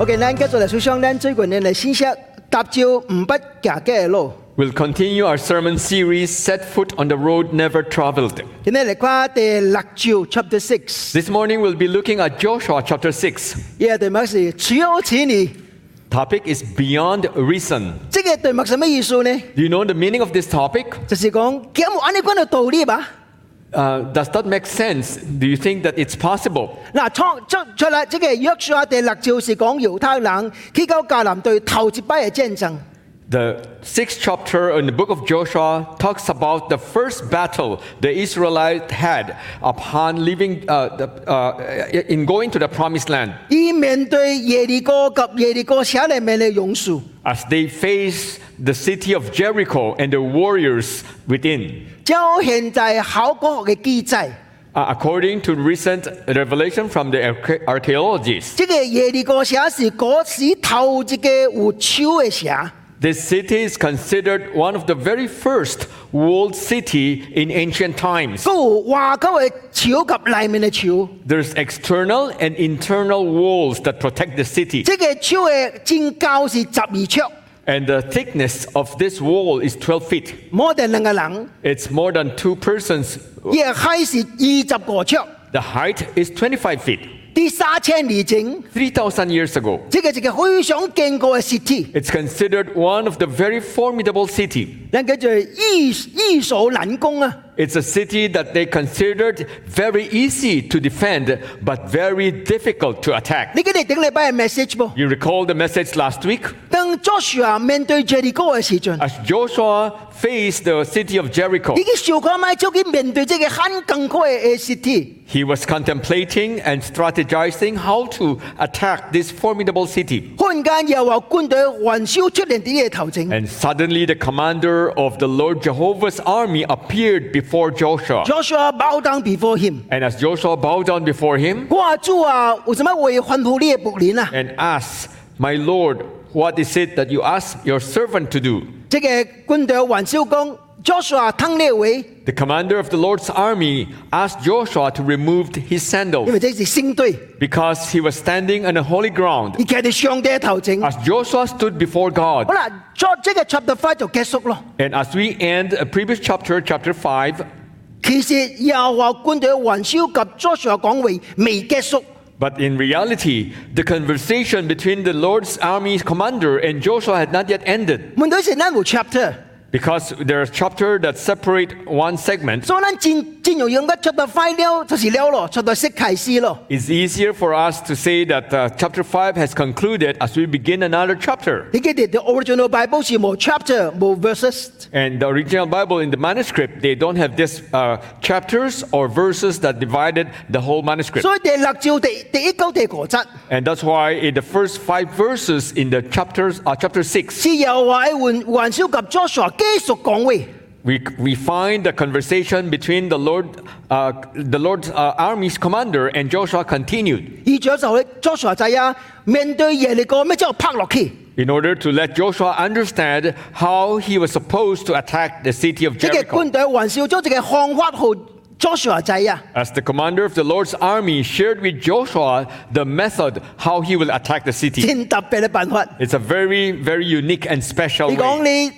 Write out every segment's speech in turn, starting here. OK， 咱繼續嚟分享咱最近嘅信息，踏照唔不行嘅路。We'll continue our sermon series, Set Foot on the Road Never Traveled. Chapter 6. This morning we'll be looking at Joshua chapter 6. Topic is Beyond Reason. Do you know the meaning of this topic? Does that make sense? Do you think that it's possible? The 6th chapter in the book of Joshua talks about the first battle the Israelites had upon leaving, in going to the promised land. As they faced the city of Jericho and the warriors within. According to recent revelation from the archaeologists, this city is considered one of the very first walled city in ancient times. There's external and internal walls that protect the city. And the thickness of this wall is 12 feet. It's more than two persons. The height is 25 feet. 3,000 years ago, it's considered one of the very formidable cities. It's a city that they considered very easy to defend, but very difficult to attack. You recall the message last week? As Joshua faced the city of Jericho, he was contemplating and strategizing how to attack this formidable city. And suddenly the commander of the Lord Jehovah's army appeared before Joshua. Joshua bowed down before him. And as Joshua bowed down before him and asked, "My Lord, what is it that you ask your servant to do?" The commander of the Lord's army asked Joshua to remove his sandals because he was standing on a holy ground. As Joshua stood before God. And as we end a previous chapter, chapter 5, but in reality, the conversation between the Lord's army commander and Joshua had not yet ended. Because there are chapters that separate one segment. It's easier for us to say that chapter 5 has concluded as we begin another chapter. The original Bible is more chapter, more verses. And the original Bible in the manuscript, they don't have these chapters or verses that divided the whole manuscript. And that's why in the first five verses in the chapters, chapter 6, we find the conversation between the Lord's army's commander and Joshua continued. In order to let Joshua understand how he was supposed to attack the city of Jericho. As the commander of the Lord's army shared with Joshua the method how he will attack the city. It's a very, very unique and special way.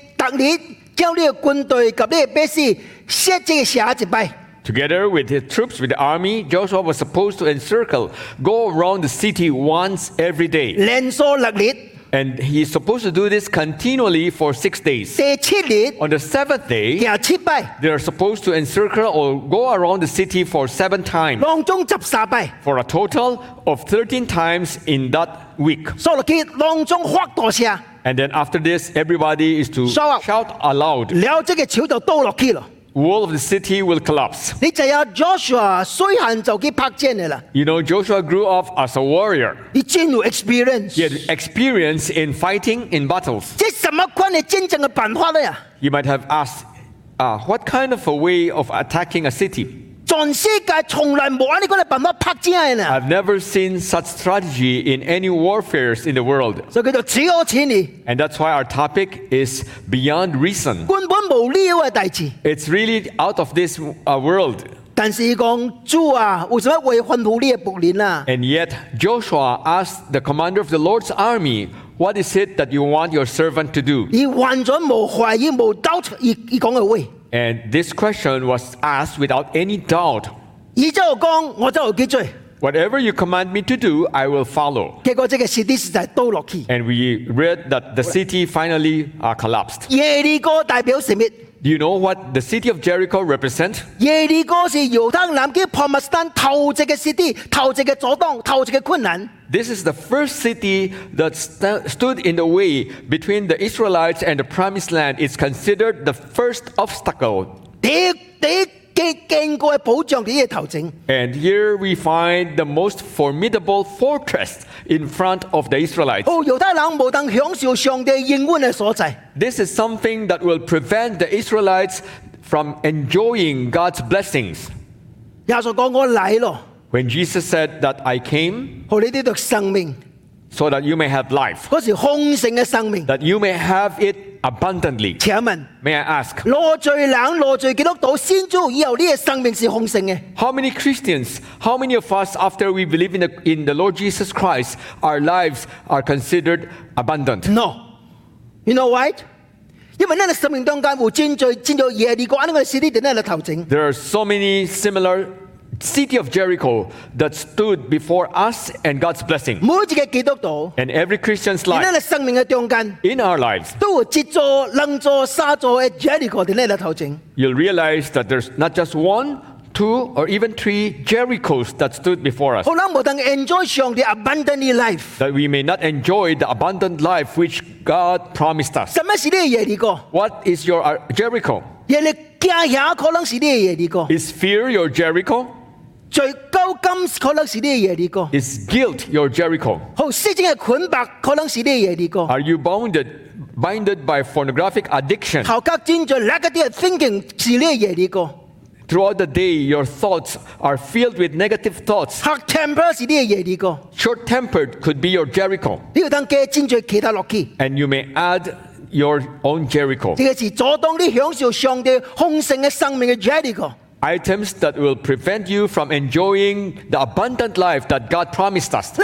Together with his troops, with the army, Joshua was supposed to encircle, go around the city once every day. And he is supposed to do this continually for 6 days. On the seventh day, they are supposed to encircle or go around the city for 7 times. For a total of 13 times in that week. And then after this, everybody is to shout aloud. Wall of the city will collapse. You know, Joshua grew up as a warrior. He had experience in fighting in battles. You might have asked, what kind of a way of attacking a city? I've never seen such strategy in any warfares in the world. And that's why our topic is Beyond Reason. It's really out of this world. And yet Joshua asked the commander of the Lord's army, what is it that you want your servant to do? And this question was asked without any doubt. Whatever you command me to do, I will follow. And we read that the city finally collapsed. Do you know what the city of Jericho represents? This is the first city that stood in the way between the Israelites and the Promised Land. It's considered the first obstacle. And here we find the most formidable fortress in front of the Israelites. This is something that will prevent the Israelites from enjoying God's blessings. When Jesus said that I came so that you may have life, that you may have it abundantly. May I ask, how many Christians, how many of us, after we believe in the Lord Jesus Christ, our lives are considered abundant? No. You know why? There are so many similar city of Jericho that stood before us and God's blessing. And every Christian's life, in our lives, you'll realize that there's not just one, two, or even three Jerichos that stood before us, that we may not enjoy the abundant life which God promised us. What is your Jericho? Is fear your Jericho? Is guilt your Jericho? Are you bounded by pornographic addiction? Throughout the day, your thoughts are filled with negative thoughts. Short-tempered could be your Jericho. And you may add your own Jericho. Items that will prevent you from enjoying the abundant life that God promised us.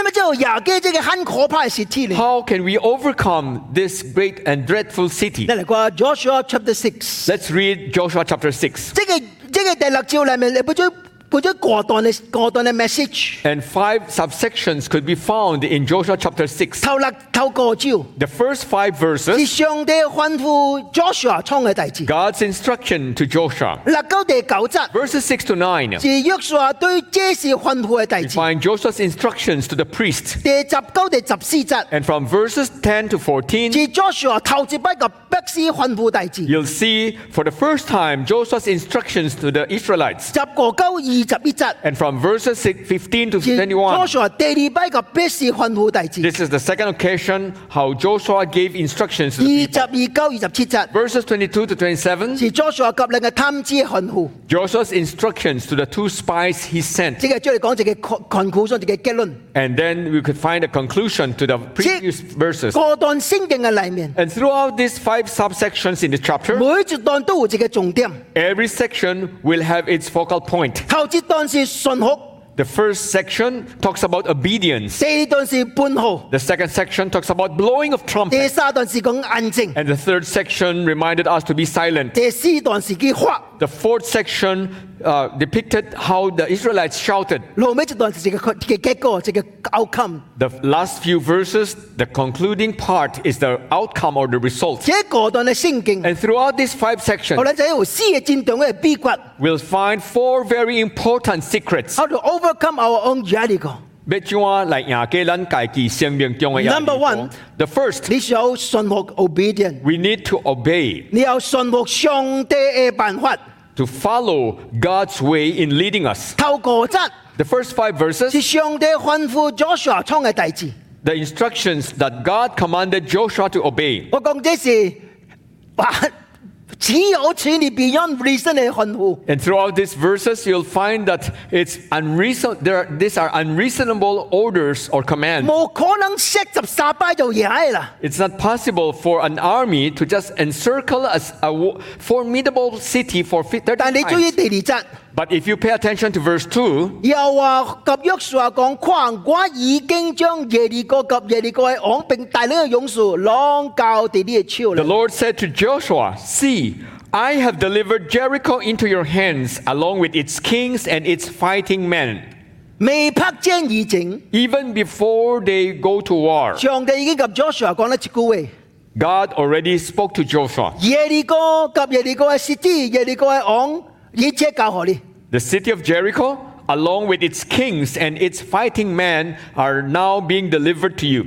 How can we overcome this great and dreadful city? Joshua chapter 6. Let's read Joshua chapter 6. And 5 subsections could be found in Joshua chapter 6. The first 5 verses, God's instruction to Joshua. Verses 6 to 9, we find Joshua's instructions to the priest. And from verses 10 to 14, you'll see for the first time Joshua's instructions to the Israelites. And from verses 15 to 21, this is the second occasion how Joshua gave instructions to the people. Verses 22 to 27, Joshua's instructions to the 2 spies he sent. And then we could find a conclusion to the previous verses. And throughout these 5 subsections in the chapter, every section will have its focal point. The first section talks about obedience. The second section talks about blowing of trumpets. And the third section reminded us to be silent. The fourth section depicted how the Israelites shouted. The last few verses, the concluding part, is the outcome or the result. And throughout these 5 sections, we'll find 4 very important secrets. How to overcome our own Jericho. Number 1, the first, we need to obey, to follow God's way in leading us. The first 5 verses, the instructions that God commanded Joshua to obey. And throughout these verses, you'll find that these are unreasonable orders or commands. It's not possible for an army to just encircle a formidable city for 30 times. But if you pay attention to verse 2, the Lord said to Joshua, "See, I have delivered Jericho into your hands, along with its kings and its fighting men." Even before they go to war, God already spoke to Joshua. The city of Jericho, along with its kings and its fighting men, are now being delivered to you.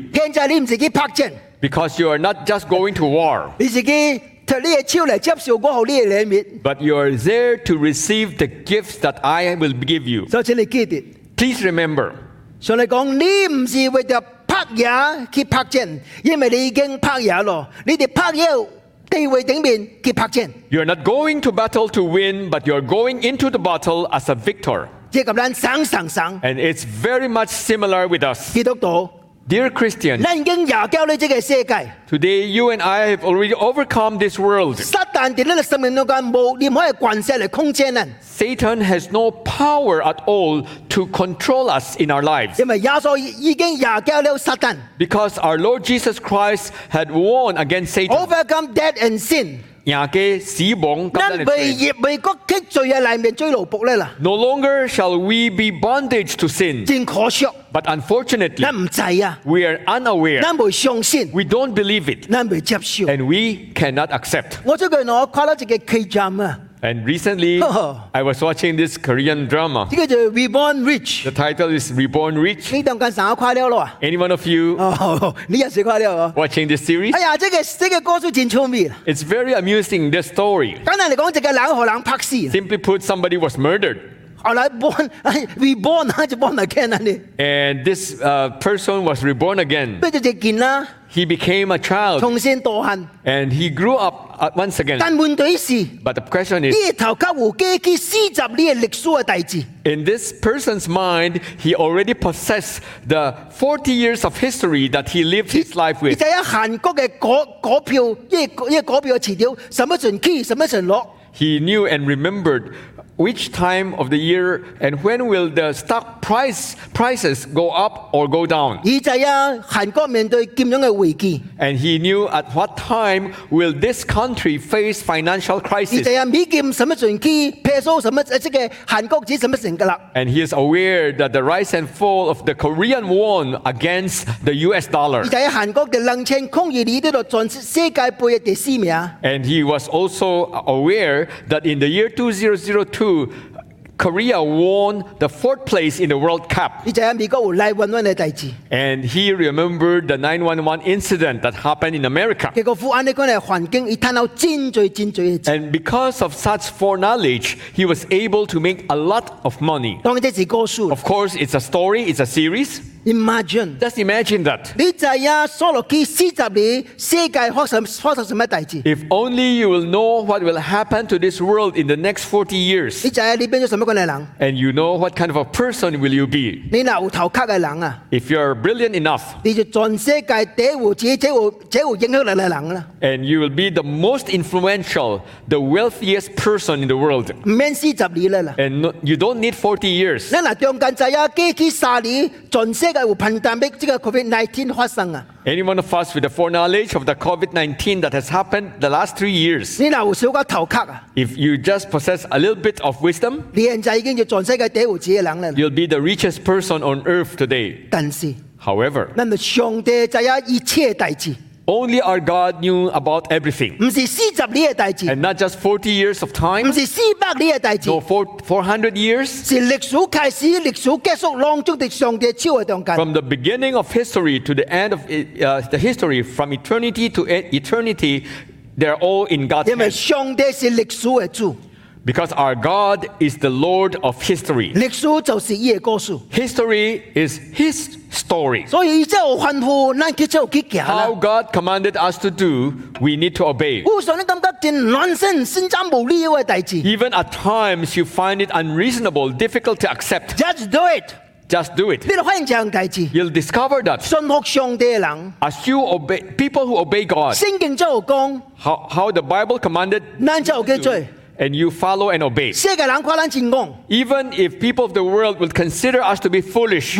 Because you are not just going to war, but you are there to receive the gifts that I will give you. Please remember, you are not going to battle to win, but you are going into the battle as a victor. And it's very much similar with us. Dear Christians, today you and I have already overcome this world. Satan has no power at all to control us in our lives, because our Lord Jesus Christ had won against Satan. Overcome death and sin. No longer shall we be bondage to sin. But unfortunately, we are unaware. We don't believe it. And we cannot accept. And recently, I was watching this Korean drama. Reborn Rich. The title is Reborn Rich. Anyone of you watching this series? It's very amusing, this story. Simply put, somebody was murdered. And this person was reborn again. He became a child. And he grew up once again. But the question is, in this person's mind, he already possessed the 40 years of history that he lived his life with. He knew and remembered which time of the year and when will the stock prices go up or go down. And he knew at what time will this country face financial crisis. And he is aware that the rise and fall of the Korean won against the US dollar. And he was also aware that in the year 2002, Korea won the 4th place in the World Cup. And he remembered the 9/11 incident that happened in America. And because of such foreknowledge, he was able to make a lot of money. Of course, it's a story, it's a series. Just imagine that. If only you will know what will happen to this world in the next 40 years. And you know what kind of a person will you be. If you are brilliant enough, and you will be the most influential, the wealthiest person in the world. And no, you don't need 40 years. Any one of us with the foreknowledge of the COVID-19 that has happened the last 3 years, if you just possess a little bit of wisdom, you'll be the richest person on earth today. However, only our God knew about everything. And not just 40 years of time. No, 400 years. From the beginning of history to the end of the history, from eternity to eternity, they're all in God's hands. Because our God is the Lord of history. History is His story. How God commanded us to do, we need to obey. Even at times you find it unreasonable, difficult to accept. Just do it. Just do it. You'll discover that as you obey, people who obey God, how the Bible commanded, and you follow and obey. Even if people of the world will consider us to be foolish,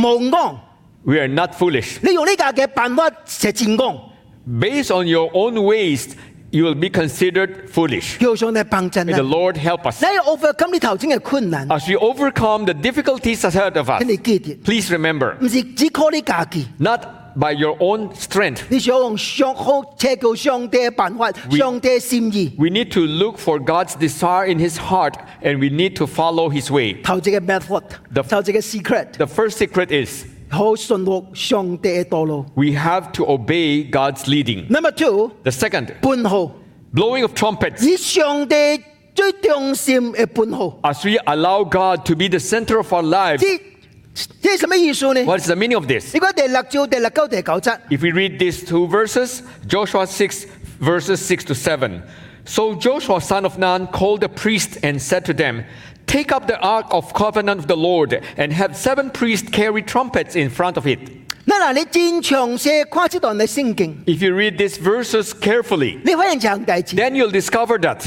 we are not foolish. Based on your own ways, you will be considered foolish. May the Lord help us. As we overcome the difficulties ahead of us, please remember, not by your own strength. We need to look for God's desire in His heart, and we need to follow His way. The first secret is, we have to obey God's leading. Number two, the second, blowing of trumpets. As we allow God to be the center of our lives, what is the meaning of this? If we read these two verses, Joshua 6, verses 6 to 7. So Joshua, son of Nun, called the priests and said to them, "Take up the ark of covenant of the Lord, and have 7 priests carry trumpets in front of it." If you read these verses carefully, then you'll discover that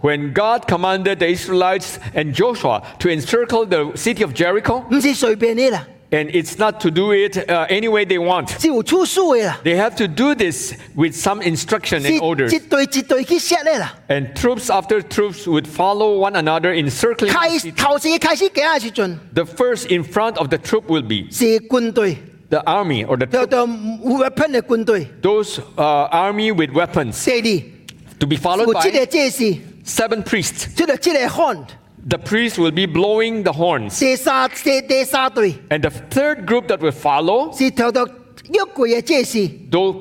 when God commanded the Israelites and Joshua to encircle the city of Jericho, and it's not to do it any way they want. They have to do this with some instruction and orders. And troops after troops would follow one another in circling. The first in front of the troop will be the army or the troop. Those army with weapons to be followed by 7 priests. The priests will be blowing the horns. And the third group that will follow, those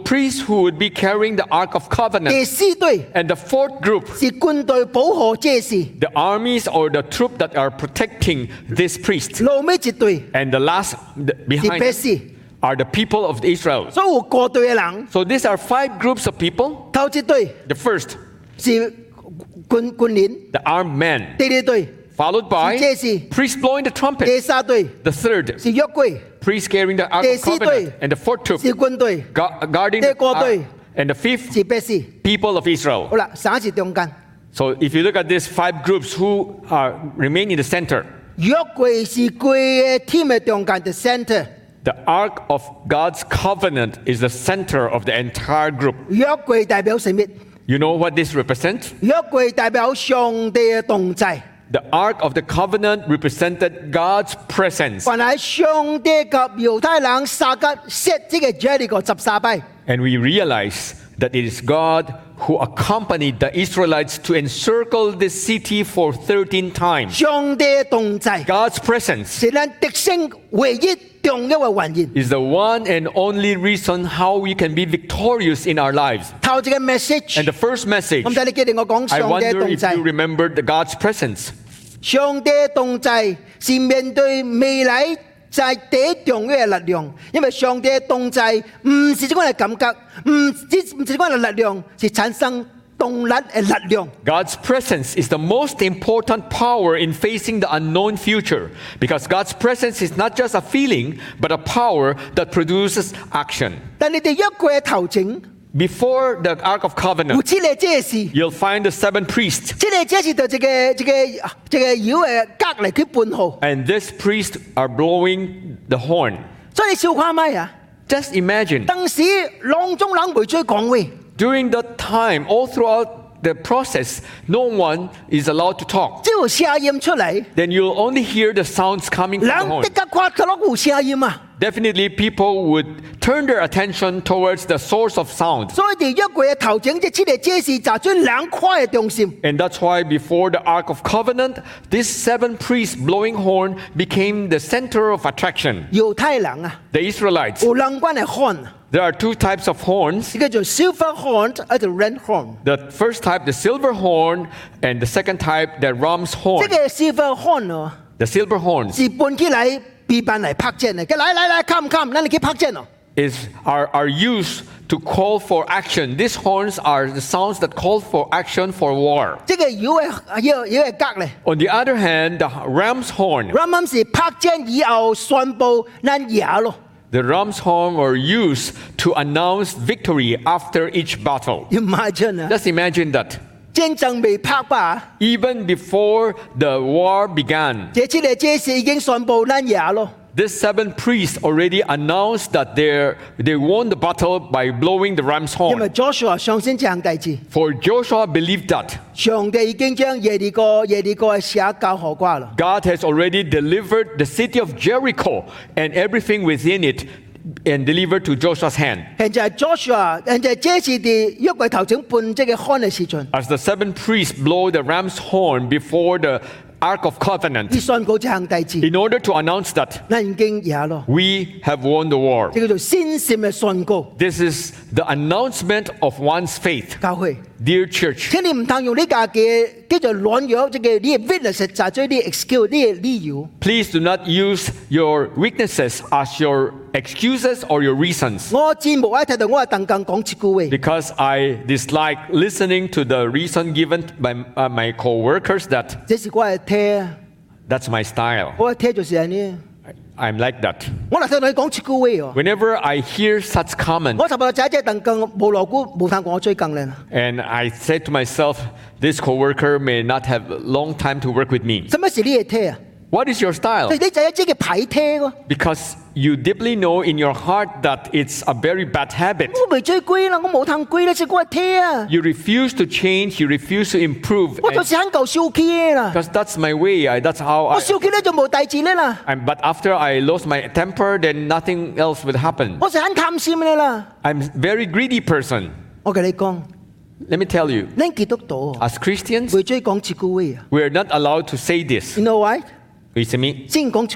priests who would be carrying the Ark of Covenant. And the fourth group, the armies or the troop that are protecting this priest. And the last behind it are the people of Israel. So these are 5 groups of people. The first, the armed men, followed by priests blowing the trumpet. The third, priests carrying the Ark of Covenant. And the fourth troop, guarding the Ark. And the fifth, people of Israel. So if you look at these 5 groups who remain in the center, the Ark of God's Covenant is the center of the entire group. You know what this represents? The Ark of the Covenant represented God's presence. And we realize that it is God who accompanied the Israelites to encircle the city for 13 times. God's presence is the one and only reason how we can be victorious in our lives. And the first message, I wonder if you remember the God's presence. God's presence is the most important power in facing the unknown future, because God's presence is not just a feeling, but a power that produces action. Before the Ark of Covenant, you'll find the 7 priests. And these priests are blowing the horn. Just imagine, during that time, all throughout the process, no one is allowed to talk. Then you'll only hear the sounds coming from the horn. Definitely people would turn their attention towards the source of sound. And that's why before the Ark of Covenant, these 7 priests blowing horn became the center of attraction. The Israelites. There are 2 types of horns. Silver horn and the red horn. The first type, the silver horn, and the second type, the ram's horn. The silver horns are used to call for action. These horns are the sounds that call for action for war. On the other hand, the ram's horn, The ram's horn were used to announce victory after each battle. Imagine. Just imagine that. Even before the war began, these seven priests already announced that they won the battle by blowing the ram's horn. For Joshua believed that God has already delivered the city of Jericho and everything within it and delivered to Joshua's hand. As the seven priests blow the ram's horn before the Ark of Covenant, in order to announce that we have won the war. This is the announcement of one's faith. Dear church, please do not use your weaknesses as your excuses or your reasons. Because I dislike listening to the reason given by my co-workers that that's my style. I'm like that. Whenever I hear such comments, and I say to myself, this co-worker may not have a long time to work with me. What is your style? Because you deeply know in your heart that it's a very bad habit. You refuse to change, you refuse to improve. Because that's my way, that's how I am. But after I lost my temper, then nothing else will happen. I'm a very greedy person. Let me tell you, as Christians, we are not allowed to say this. You know why? Because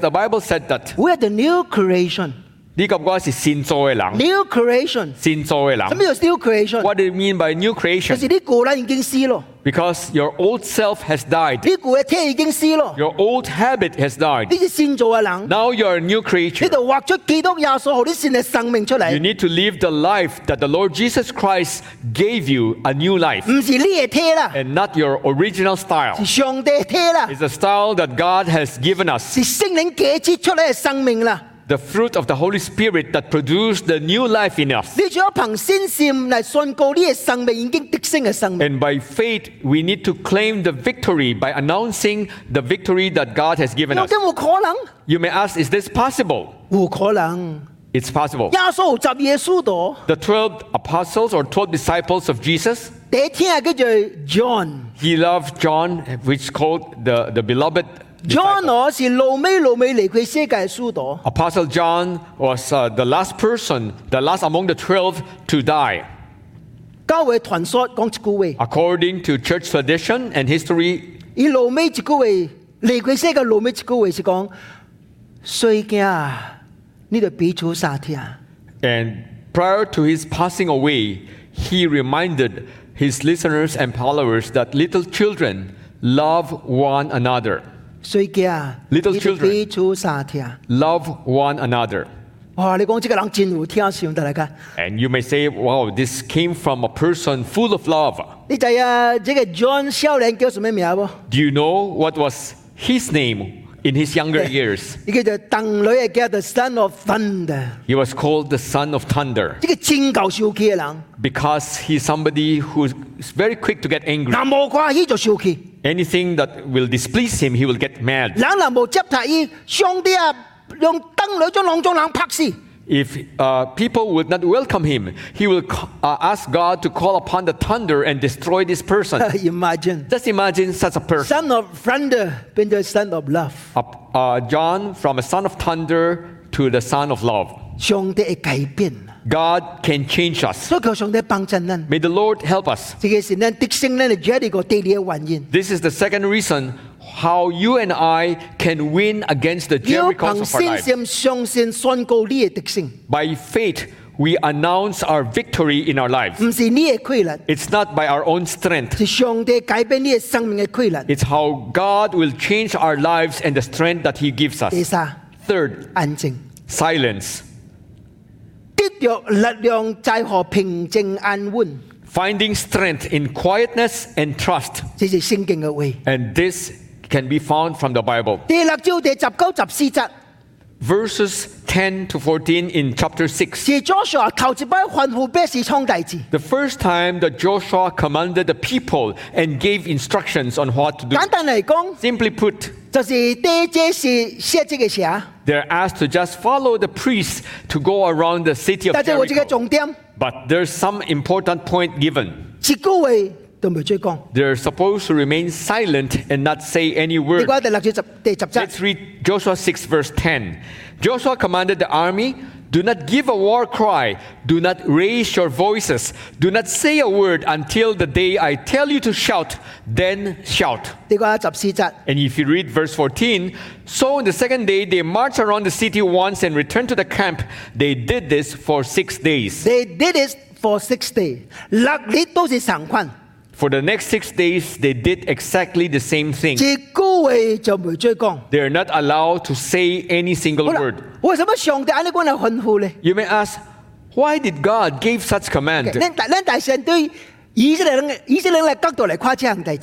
the Bible said that we are the new creation. New creation. What do you mean by new creation? Because your old self has died. Your old habit has died. Now you are a new creature. You need to live the life that the Lord Jesus Christ gave you, a new life. And not your original style. It's a style that God has given us. The fruit of the Holy Spirit that produced the new life in us. And by faith, we need to claim the victory by announcing the victory that God has given us. You may ask, is this possible? It's possible. The 12 apostles or 12 disciples of Jesus, he loved John, which is called the beloved disciple. Apostle John was the last person, the last among the 12 to die. According to church tradition and history, and prior to his passing away, he reminded his listeners and followers that little children love one another. Little children, love one another. And you may say, wow, this came from a person full of love. Do you know what was his name in his younger years? He was called the Son of Thunder. Because he's somebody who's very quick to get angry. Anything that will displease him, he will get mad. If people would not welcome him, he will ask God to call upon the thunder and destroy this person. Imagine. Just imagine such a person. Son of thunder, being the son of love. John, from a son of thunder to the son of love. God can change us. May the Lord help us. This is the second reason how you and I can win against the Jerichos of our life. By faith, we announce our victory in our lives. It's not by our own strength. It's how God will change our lives and the strength that He gives us. Third, silence. Finding strength in quietness and trust. And this can be found from the Bible. Verses 10 to 14 in chapter 6. The first time that Joshua commanded the people and gave instructions on what to do. Simply put, they're asked to just follow the priests to go around the city of Jericho. But there's some important point given. They're supposed to remain silent and not say any word. Let's read Joshua 6 verse 10. Joshua commanded the army, "Do not give a war cry. Do not raise your voices. Do not say a word until the day I tell you to shout. Then shout." And if you read verse 14, "So on the second day they marched around the city once and returned to the camp. They did this for 6 days." For the next 6 days, they did exactly the same thing. They are not allowed to say any single word. You may ask, why did God give such command?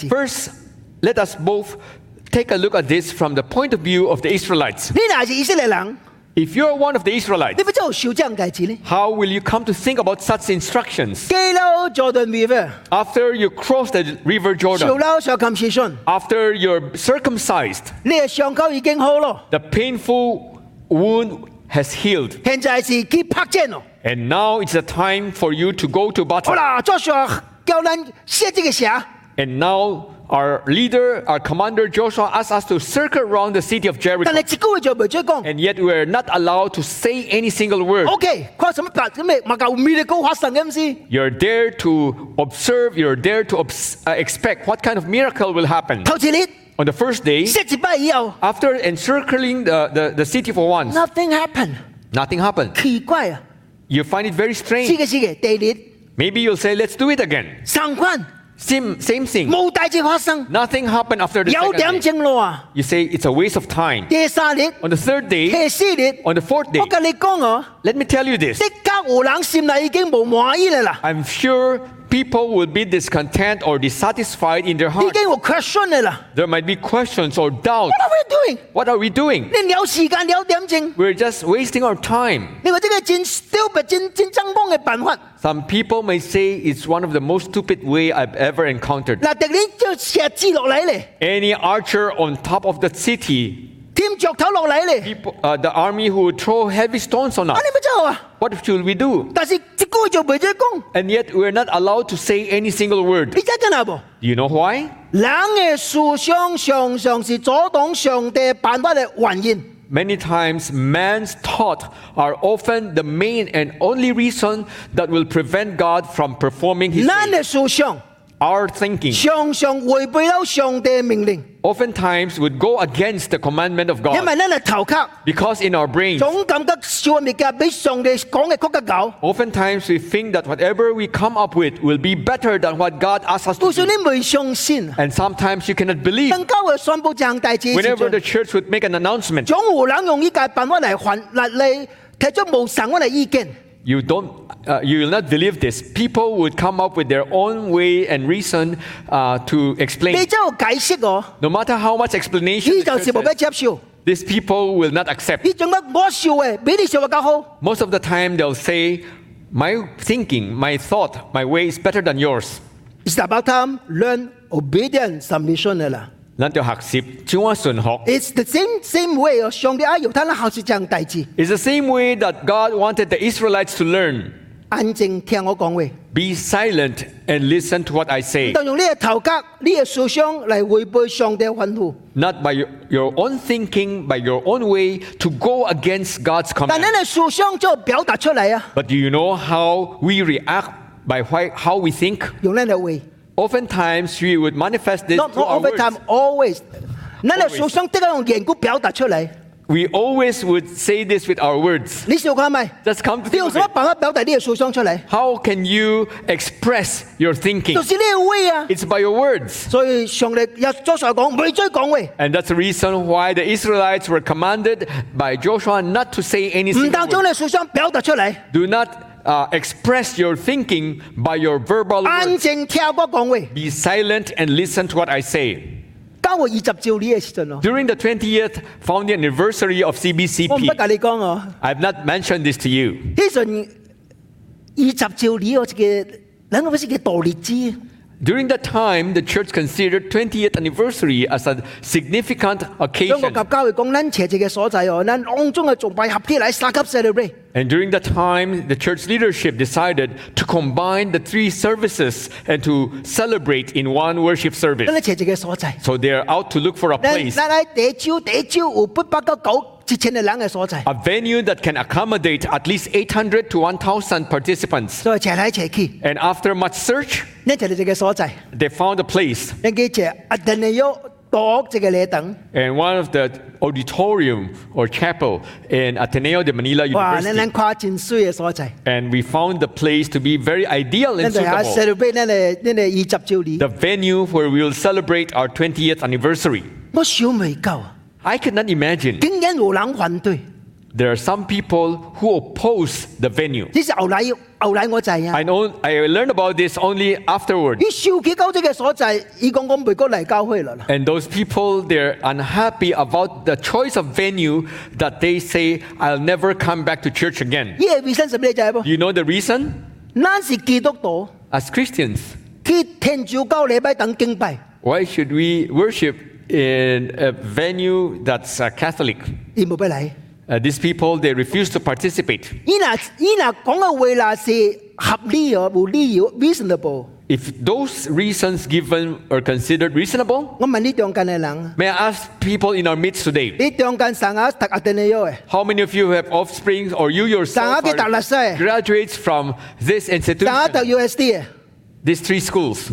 First, let us both take a look at this from the point of view of the Israelites. If you're one of the Israelites, how will you come to think about such instructions? After you cross the river Jordan, after you're circumcised, the painful wound has healed. And now it's the time for you to go to battle. And now our leader, our commander Joshua asked us to circle around the city of Jericho. And yet we are not allowed to say any single word. You're there to observe, you're there to expect what kind of miracle will happen. On the first day, after encircling the city for once, nothing happened. Nothing happened. You find it very strange. Maybe you'll say, let's do it again. Same thing. Nothing happened after the second day. You say it's a waste of time. On the third day, on the fourth day, let me tell you this. I'm sure people will be discontent or dissatisfied in their hearts. There might be questions or doubts. What are we doing? We're just wasting our time. Some people may say it's one of the most stupid ways I've ever encountered. Any archer on top of the city, the army who would throw heavy stones on us. What should we do? And yet we're not allowed to say any single word. Do you know why? Many times, man's thoughts are often the main and only reason that will prevent God from performing His will. Our thinking oftentimes would go against the commandment of God, because in our brains, oftentimes we think that whatever we come up with will be better than what God asks us to do. And sometimes you cannot believe. Whenever the church would make an announcement, you will not believe this. People would come up with their own way and reason to explain. No matter how much explanation, these people will not accept. Most of the time they'll say, my thinking, my thought, my way is better than yours. It's about time learn obedience submission. It's the same way. It's the same way that God wanted the Israelites to learn. Be silent and listen to what I say. Not by your own thinking, by your own way, to go against God's command. But do you know how we react by how we think? Oftentimes, we would manifest this through our words. Always. We always would say this with our words. Just come to think of it. How can you express your thinking? It's by your words. And that's the reason why the Israelites were commanded by Joshua not to say anything. Do not express your thinking by your verbal words. Be silent and listen to what I say. During the 20th founding anniversary of CBCP, I've not mentioned this to you. During that time, the church considered 20th anniversary as a significant occasion. And during that time, the church leadership decided to combine the three services and to celebrate in one worship service. So they are out to look for a place, a venue that can accommodate at least 800 to 1,000 participants. And after much search, they found a place. And one of the auditorium or chapel in Ateneo de Manila University. And we found the place to be very ideal and suitable. The venue where we will celebrate our 20th anniversary. I cannot imagine. There are some people who oppose the venue. I learned about this only afterwards. And those people, they're unhappy about the choice of venue that they say, I'll never come back to church again. You know the reason? As Christians, why should we worship in a venue that's Catholic? These people, they refuse to participate. If those reasons given are considered reasonable, may I ask people in our midst today, how many of you have offspring or you yourself are graduates from this institution, these three schools?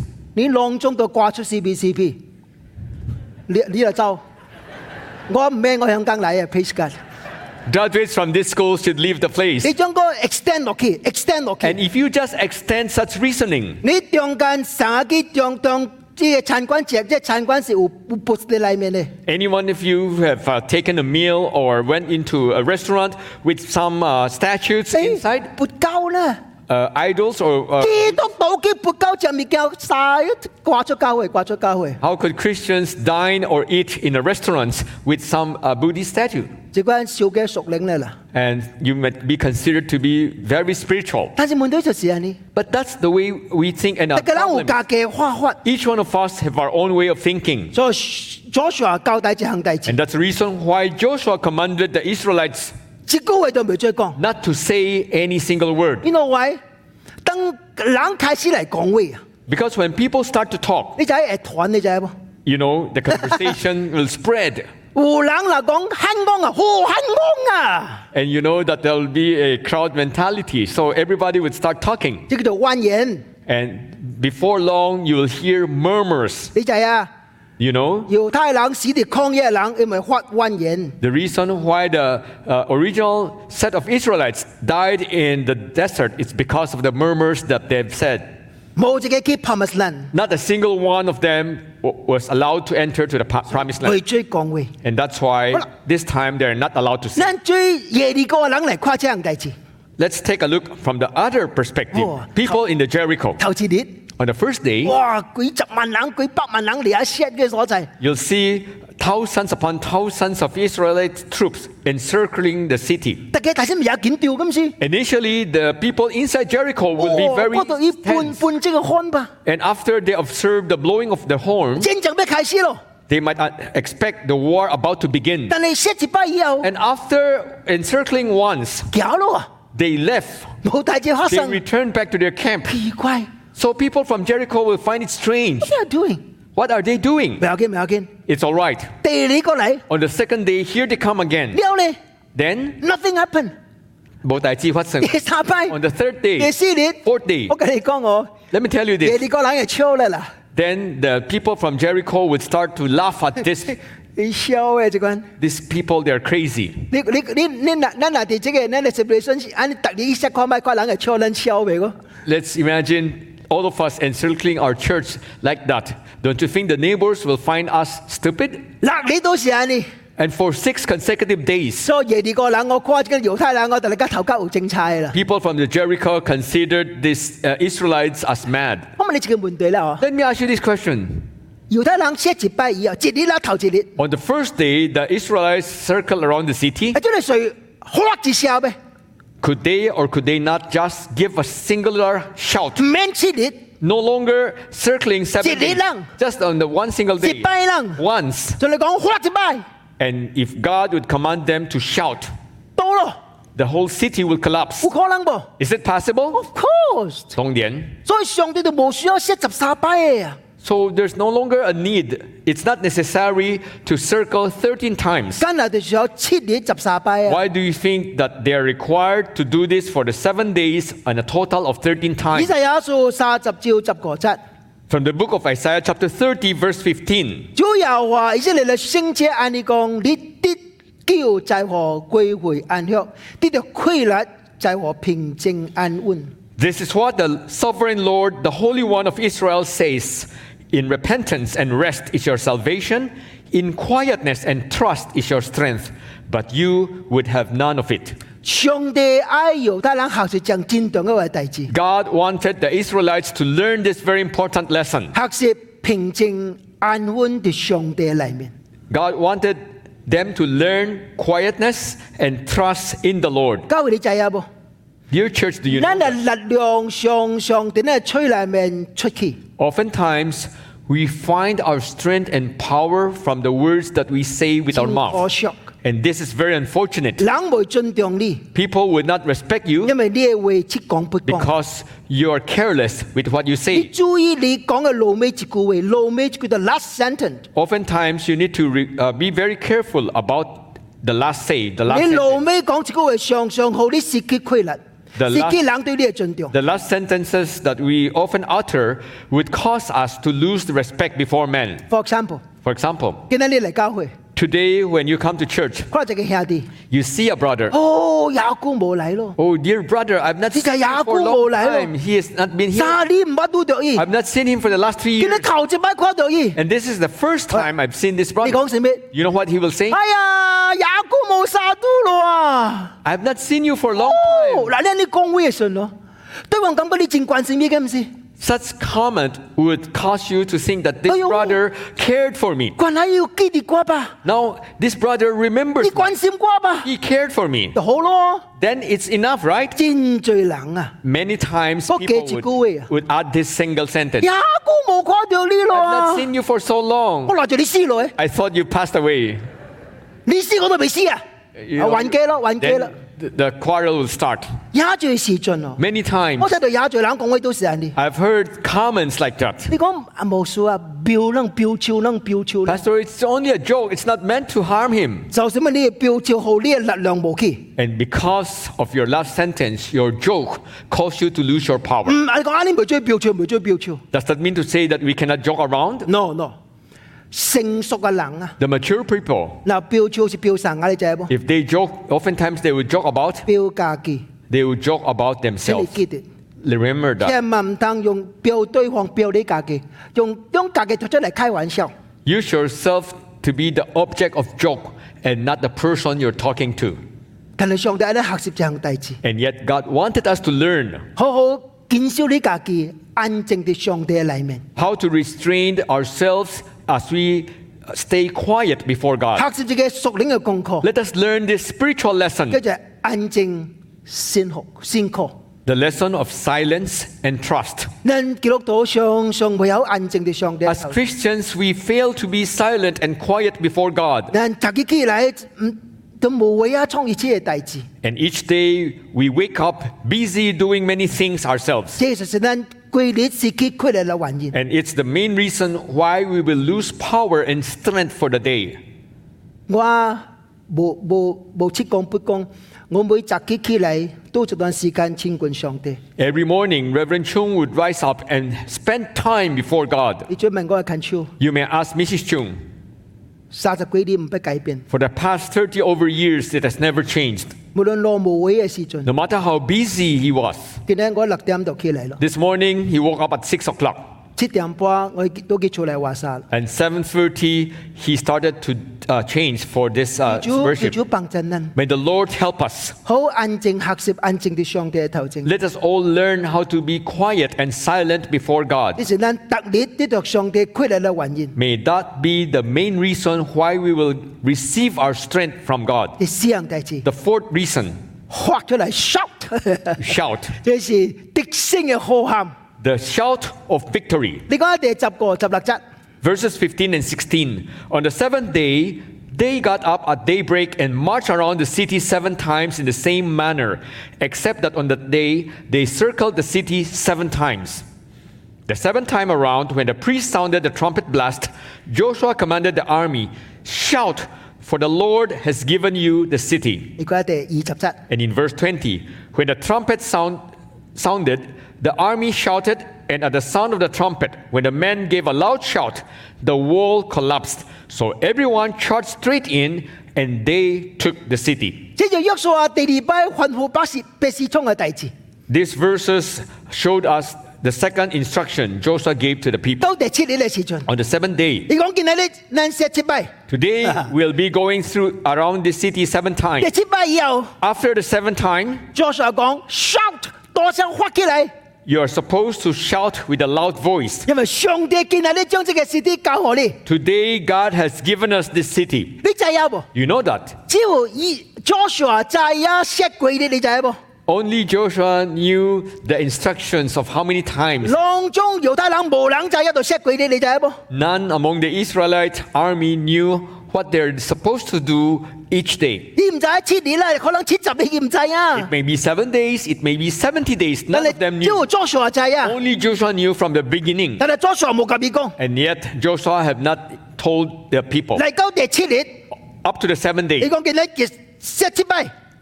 Graduates from this school should leave the place. And if you just extend such reasoning, anyone of you who have taken a meal or went into a restaurant with some statues inside, idols or how could Christians dine or eat in a restaurant with some Buddhist statue? And you might be considered to be very spiritual. But that's the way we think and our problems. Each one of us have our own way of thinking. And that's the reason why Joshua commanded the Israelites not to say any single word. You know why? Because when people start to talk, you know, the conversation will spread. And you know that there will be a crowd mentality, so everybody would start talking. And before long, you will hear murmurs. You know, the reason why the original set of Israelites died in the desert is because of the murmurs that they've said. Not a single one of them was allowed to enter to the promised land. And that's why this time they're not allowed to see. Let's take a look from the other perspective. People in the Jericho. On the first day, you'll see thousands upon thousands of Israelite troops encircling the city. Initially, the people inside Jericho will be very tense. And after they observe the blowing of the horn, they might expect the war about to begin. And after encircling once, they left. They returned back to their camp. So people from Jericho will find it strange. What are they doing? It's all right. On the second day, here they come again. Then, nothing happened. On the third day, fourth day, let me tell you this. Then the people from Jericho would start to laugh at this. These people, they're crazy. Let's imagine all of us encircling our church like that. Don't you think the neighbors will find us stupid? And for 6 consecutive days, people from the Jericho considered these Israelites as mad. Let me ask you this question. On the first day, the Israelites circled around the city. Could they or could they not just give a singular shout? No longer circling 7 days, just on the one single day, once. And if God would command them to shout, the whole city will collapse. Is it possible? Of course. So there's no longer a need. It's not necessary to circle 13 times. Why do you think that they are required to do this for the 7 days and a total of 13 times? From the book of Isaiah chapter 30 verse 15. This is what the sovereign Lord, the Holy One of Israel says. In repentance and rest is your salvation. In quietness and trust is your strength. But you would have none of it. God wanted the Israelites to learn this very important lesson. God wanted them to learn quietness and trust in the Lord. Dear church, do you know that? Oftentimes, we find our strength and power from the words that we say with our mouth. And this is very unfortunate. People would not respect you because you are careless with what you say. Oftentimes, you need to be very careful about the last sentences that we often utter would cause us to lose the respect before men. For example, today when you come to church, you see a brother. Oh, dear brother, I've not seen him for a long time. He has not been here. I've not seen him for the last 3 years. And this is the first time I've seen this brother. You know what he will say? I've not seen you for a long time. Such comment would cause you to think that this brother cared for me. Now, this brother remembers me. He cared for me. Then it's enough, right? Many times people would add this single sentence. I've not seen you for so long. I thought you passed away. The quarrel will start. Many times, I've heard comments like that. Pastor, it's only a joke. It's not meant to harm him. And because of your last sentence, your joke caused you to lose your power. Does that mean to say that we cannot joke around? No. The mature people, if they joke, oftentimes they will joke about themselves. Remember that. Use yourself to be the object of joke and not the person you're talking to. And yet God wanted us to learn how to restrain ourselves as we stay quiet before God. Let us learn this spiritual lesson. The lesson of silence and trust. As Christians, we fail to be silent and quiet before God. And each day, we wake up busy doing many things ourselves. And it's the main reason why we will lose power and strength for the day. Every morning, Reverend Chung would rise up and spend time before God. You may ask Mrs. Chung, for the past 30 over years, it has never changed. No matter how busy he was. This morning, he woke up at 6 o'clock. And 7:30, he started to change for this worship. May the Lord help us. Let us all learn how to be quiet and silent before God. May that be the main reason why we will receive our strength from God. The fourth reason. Shout. The shout of victory. Verses 15 and 16. On the seventh day, they got up at daybreak and marched around the city 7 times in the same manner, except that on that day, they circled the city 7 times. The 7th time around, when the priest sounded the trumpet blast, Joshua commanded the army, "Shout, for the Lord has given you the city." And in verse 20, when the trumpet sounded, the army shouted, and at the sound of the trumpet, when the men gave a loud shout, the wall collapsed. So everyone charged straight in, and they took the city. These verses showed us the second instruction Joshua gave to the people. On the 7th day, today we'll be going through around the city 7 times. After the 7th time, Joshua said, "Shout!" You are supposed to shout with a loud voice. Today, God has given us this city. You know that. Only Joshua knew the instructions of how many times. None among the Israelite army knew what they're supposed to do each day. It may be 7 days, it may be 70 days. None of them knew. Only Joshua knew from the beginning. And yet, Joshua had not told the people. Up to the 7th day.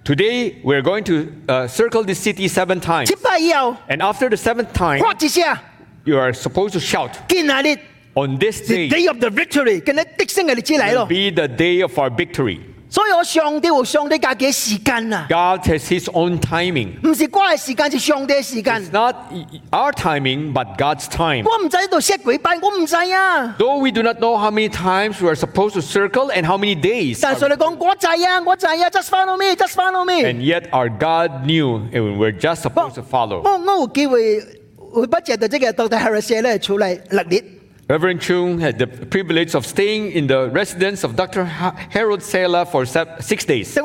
Today, we're going to circle this city 7 times. And after the 7th time, you are supposed to shout. On this day, the day of the victory will be the day of our victory. God has His own timing. It's not our timing, but God's time. Though we do not know how many times we are supposed to circle and how many days. And yet our God knew, and we're just supposed to follow. Reverend Chung had the privilege of staying in the residence of Dr. Harold Saylor for 6 days.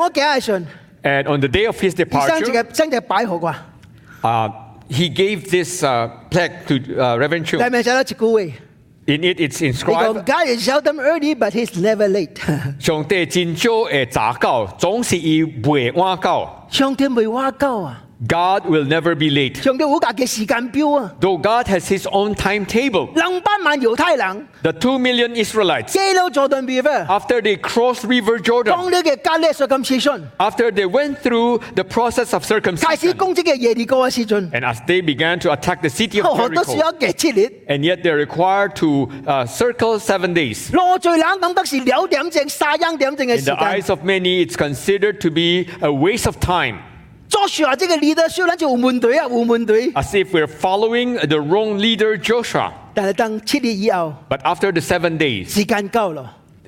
And on the day of his departure, he gave this plaque to Reverend Chung. In it, it's inscribed, "God is seldom early, but He's never late." God will never be late. Though God has His own timetable, the 2 million Israelites, after they crossed River Jordan, after they went through the process of circumcision, and as they began to attack the city of Jericho, and yet they're required to circle 7 days. In the eyes of many, it's considered to be a waste of time. As if we're following the wrong leader, Joshua. But after the 7 days,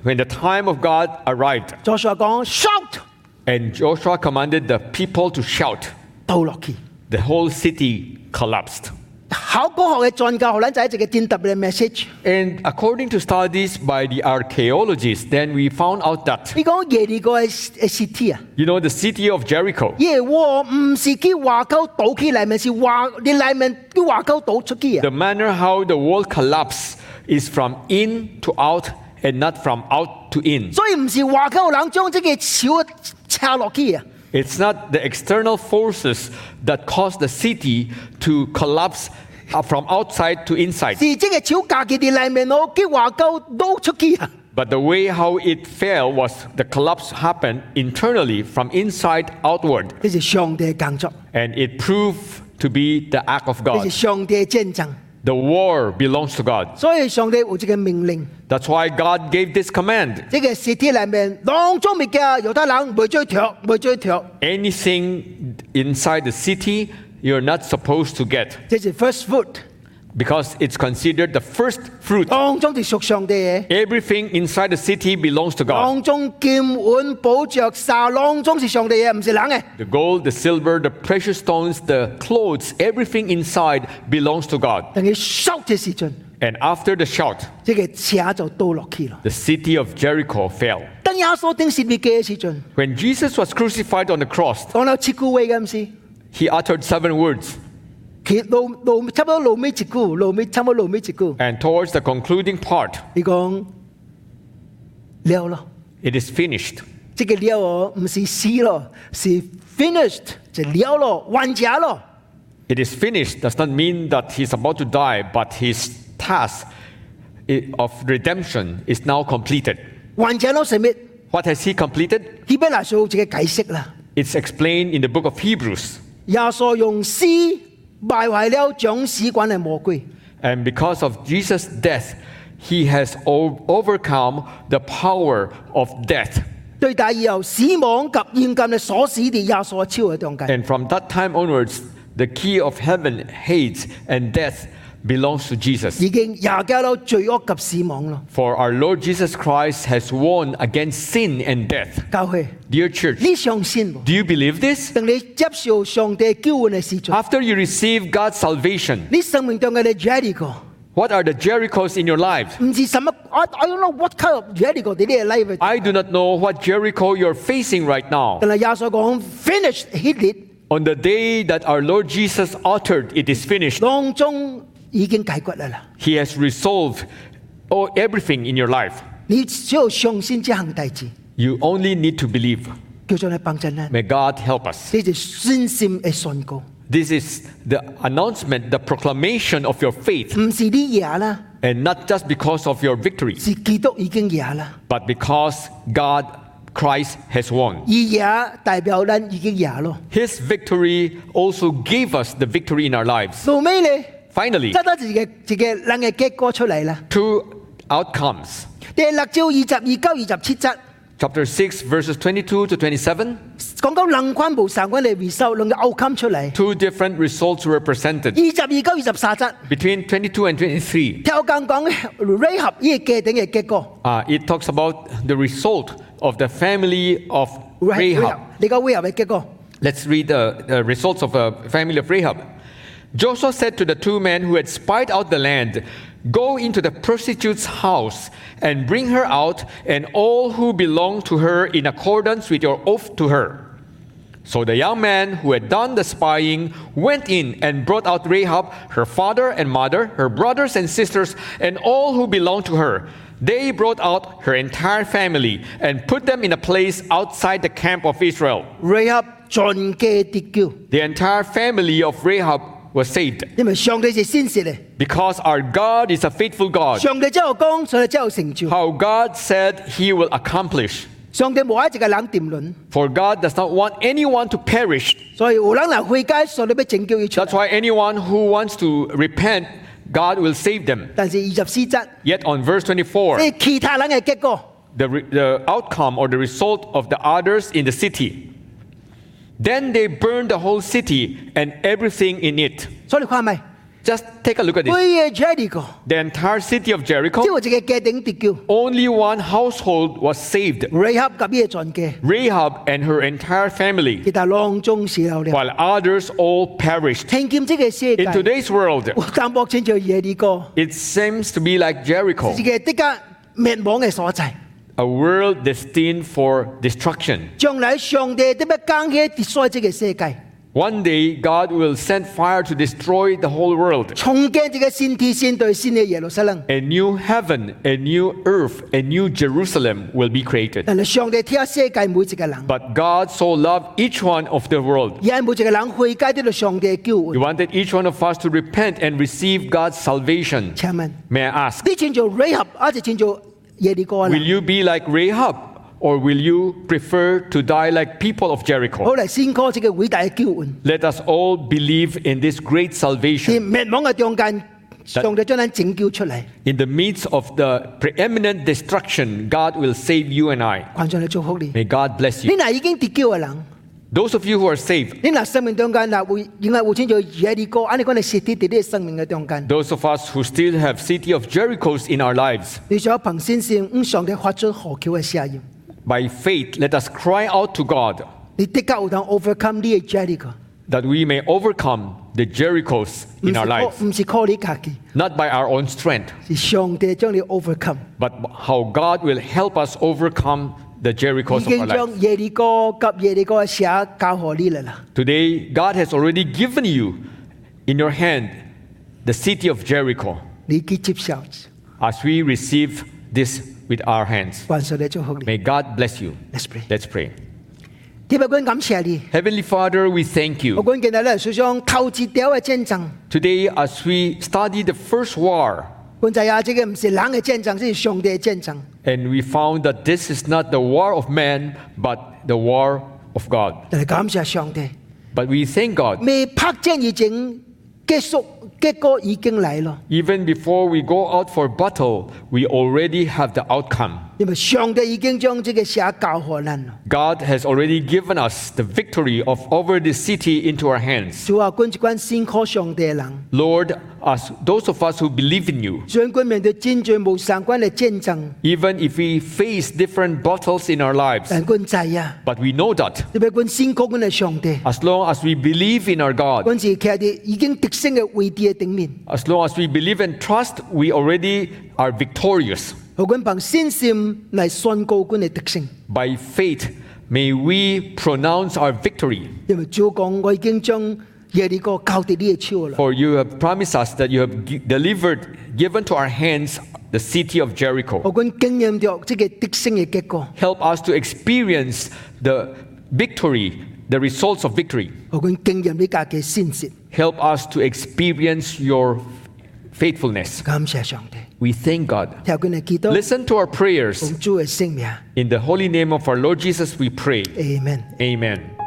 when the time of God arrived, Joshua shout, and Joshua commanded the people to shout. The whole city collapsed. And according to studies by the archaeologists, then we found out that the city of Jericho the manner how the wall collapsed is from in to out and not from out to in. It's not the external forces that caused the city to collapse from outside to inside, but the way how it fell was the collapse happened internally from inside outward. And it proved to be the act of God. The war belongs to God. That's why God gave this command. Anything inside the city, you're not supposed to get. because it's considered the first fruit. Everything inside the city belongs to God. The gold, the silver, the precious stones, the clothes, everything inside belongs to God. And after the shout, the city of Jericho fell. When Jesus was crucified on the cross, he uttered 7 words. And towards the concluding part, it is finished. It is finished does not mean that he's about to die, but his task of redemption is now completed. What has he completed? It's explained in the book of Hebrews. And because of Jesus' death, he has overcome the power of death. And from that time onwards, the key of heaven, hate, and death belongs to Jesus. For our Lord Jesus Christ has won against sin and death. Dear church, do you believe this? After you receive God's salvation, what are the Jerichos in your life? I don't know what kind of Jericho in your life. I do not know what Jericho you're facing right now. Finished, hit it. On the day that our Lord Jesus uttered, it is finished. He has resolved everything in your life. You only need to believe. May God help us. This is the announcement, the proclamation of your faith. And not just because of your victory, but because God, Christ, has won. His victory also gave us the victory in our lives. Finally, 2 outcomes. Chapter 6, verses 22 to 27. 2 different results were presented. Between 22 and 23. It talks about the result of the family of Rahab. Let's read the results of the family of Rahab. Joshua said to the 2 men who had spied out the land, "Go into the prostitute's house and bring her out and all who belong to her in accordance with your oath to her." So the young man who had done the spying went in and brought out Rahab, her father and mother, her brothers and sisters, and all who belonged to her. They brought out her entire family and put them in a place outside the camp of Israel. The entire family of Rahab was saved. Because our God is a faithful God. How God said he will accomplish. For God does not want anyone to perish. That's why anyone who wants to repent, God will save them. Yet on verse 24, the outcome or the result of the others in the city. Then they burned the whole city and everything in it. Just take a look at this. The entire city of Jericho, only one household was saved. Rahab and her entire family, while others all perished. In today's world, it seems to be like Jericho, a world destined for destruction. One day, God will send fire to destroy the whole world. A new heaven, a new earth, a new Jerusalem will be created. But God so loved each one of the world. He wanted each one of us to repent and receive God's salvation. May I ask, will you be like Rahab? Or will you prefer to die like people of Jericho? Let us all believe in this great salvation. That in the midst of the preeminent destruction, God will save you and I. May God bless you. Those of you who are saved, those of us who still have city of Jerichos in our lives, by faith, let us cry out to God that we may overcome the Jerichos in our lives, not by our own strength, but how God will help us overcome the Jerichos of our lives. Today, God has already given you in your hand the city of Jericho. As we receive this with our hands, may God bless you. Let's pray. Heavenly Father, we thank you. Today, as we study the first war, and we found that this is not the war of man, but the war of God. But we thank God. Even before we go out for battle, we already have the outcome. God has already given us the victory over this city into our hands. Lord, as those of us who believe in you, even if we face different battles in our lives, but we know that as long as we believe in our God, as long as we believe and trust, we already are victorious. By faith, may we pronounce our victory. For you have promised us that you have given to our hands the city of Jericho. Help us to experience the victory, the results of victory. Help us to experience your faithfulness. We thank God. Listen to our prayers. In the holy name of our Lord Jesus, we pray. Amen. Amen.